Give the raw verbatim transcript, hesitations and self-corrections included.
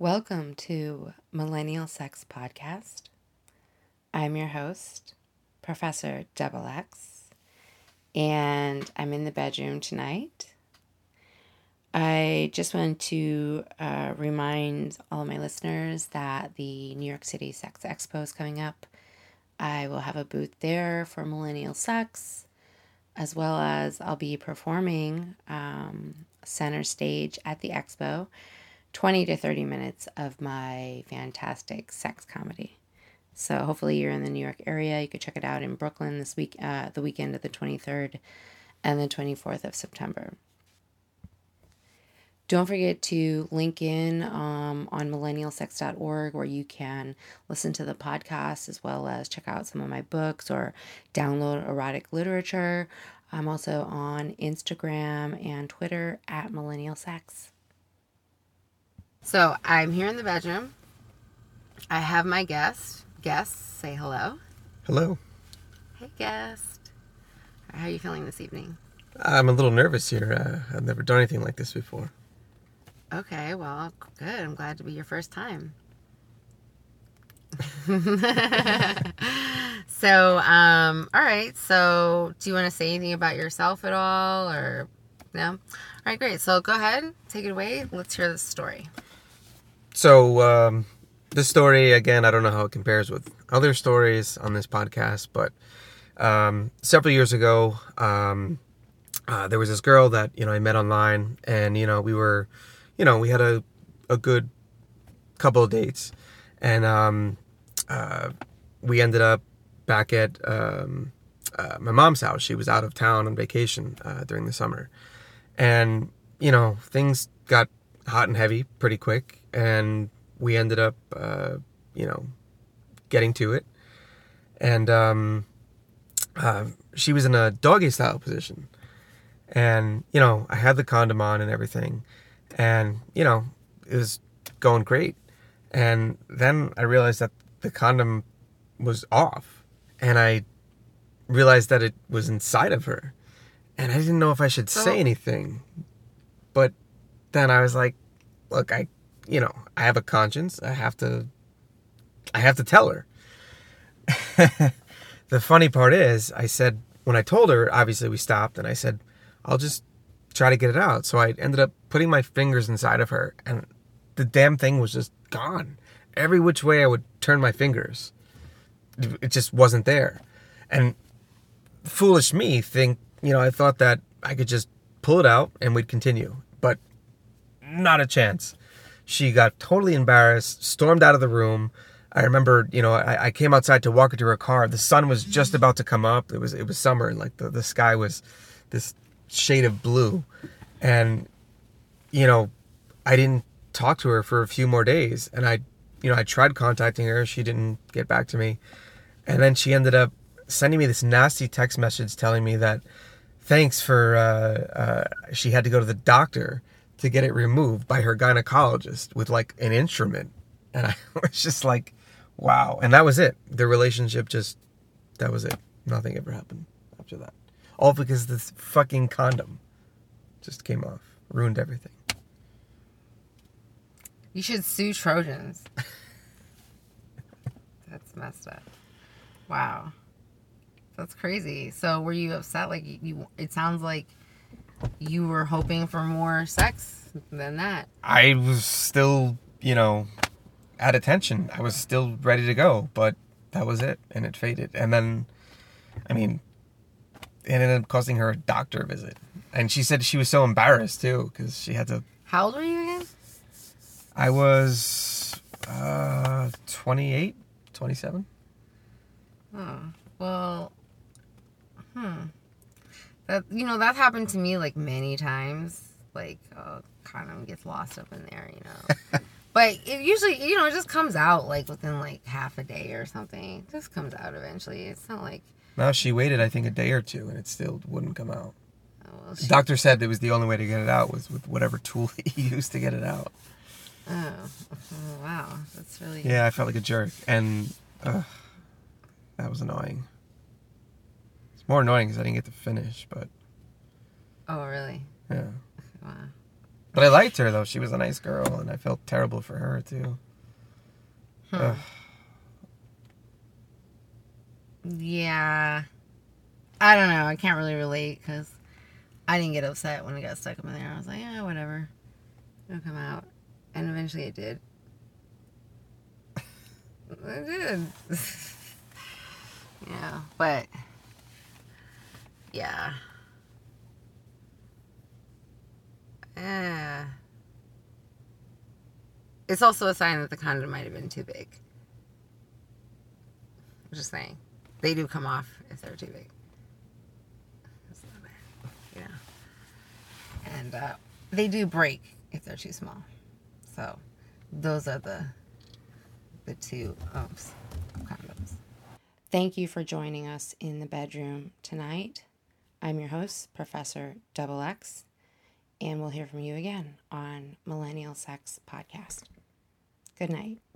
Welcome to Millennial Sex Podcast. I'm your host, Professor Double X, and I'm in the bedroom tonight. I just want to uh, remind all my listeners that the New York City Sex Expo is coming up. I will have a booth there for Millennial Sex, as well as I'll be performing um, center stage at the expo. twenty to thirty minutes of my fantastic sex comedy. So hopefully you're in the New York area. You could check it out in Brooklyn this week, uh, the weekend of the twenty-third and the twenty-fourth of September. Don't forget to link in um, on millennial sex dot org, where you can listen to the podcast as well as check out some of my books or download erotic literature. I'm also on Instagram and Twitter at Millennial Sex. So I'm here in the bedroom. I have my guest. Guest, say hello. Hello. Hey, guest. How are you feeling this evening? I'm a little nervous here. Uh, I've never done anything like this before. Okay, well, good. I'm glad to be your first time. So, um, all right. So do you want to say anything about yourself at all, or no? All right, great. So go ahead. Take it away. Let's hear the story. So um, this story, again, I don't know how it compares with other stories on this podcast, but um, several years ago, um, uh, there was this girl that, you know, I met online, and, you know, we were, you know, we had a, a good couple of dates, and um, uh, we ended up back at um, uh, my mom's house. She was out of town on vacation uh, during the summer, and, you know, things got hot and heavy pretty quick. And we ended up, uh, you know, getting to it. And um, uh, she was in a doggy style position. And, you know, I had the condom on and everything. And, you know, it was going great. And then I realized that the condom was off. And I realized that it was inside of her. And I didn't know if I should say anything. But then I was like, look, I... you know, I have a conscience. I have to, I have to tell her. The funny part is, I said, when I told her, obviously we stopped, and I said, I'll just try to get it out. So I ended up putting my fingers inside of her, and the damn thing was just gone. Every which way I would turn my fingers, it just wasn't there. And foolish me think, you know, I thought that I could just pull it out and we'd continue, but not a chance. She got totally embarrassed, stormed out of the room. I remember, you know, I, I came outside to walk her to her car. The sun was just about to come up. It was it was summer, and like the, the sky was this shade of blue. And, you know, I didn't talk to her for a few more days. And I, you know, I tried contacting her. She didn't get back to me. And then she ended up sending me this nasty text message telling me that thanks for, uh, uh, she had to go to the doctor to get it removed by her gynecologist with like an instrument. And I was just like, wow. And that was it. The relationship just, that was it. Nothing ever happened after that. All because this fucking condom just came off. Ruined everything. You should sue Trojans. That's messed up. Wow. That's crazy. So were you upset? Like you, it sounds like you were hoping for more sex than that. I was still, you know, at attention. I was still ready to go, but that was it, and it faded. And then, I mean, it ended up costing her a doctor visit. And she said she was so embarrassed, too, because she had to... How old were you again? I was uh, twenty-eight, twenty-seven. Oh, well, hmm... That, you know, that happened to me, like, many times. Like, oh, condom gets lost up in there, you know. But it usually, you know, it just comes out, like, within, like, half a day or something. It just comes out eventually. It's not like... No, she waited, I think, a day or two, and it still wouldn't come out. Oh, well, she... The doctor said it was the only way to get it out was with whatever tool he used to get it out. Oh. Oh wow. That's really... Yeah, I felt like a jerk. And uh, that was annoying. More annoying because I didn't get to finish, but... Oh, really? Yeah. Wow. But I liked her, though. She was a nice girl, and I felt terrible for her, too. Hmm. Yeah. I don't know. I can't really relate, because I didn't get upset when it got stuck up in there. I was like, yeah, whatever. It'll come out. And eventually it did. It did. Yeah, but... Yeah. Uh, it's also a sign that the condom might have been too big. I'm just saying. They do come off if they're too big. That's not bad. Yeah. And uh, they do break if they're too small. So those are the the two oops, condoms. Thank you for joining us in the bedroom tonight. I'm your host, Professor Double X. And we'll hear from you again on Millennial Sex Podcast. Good night.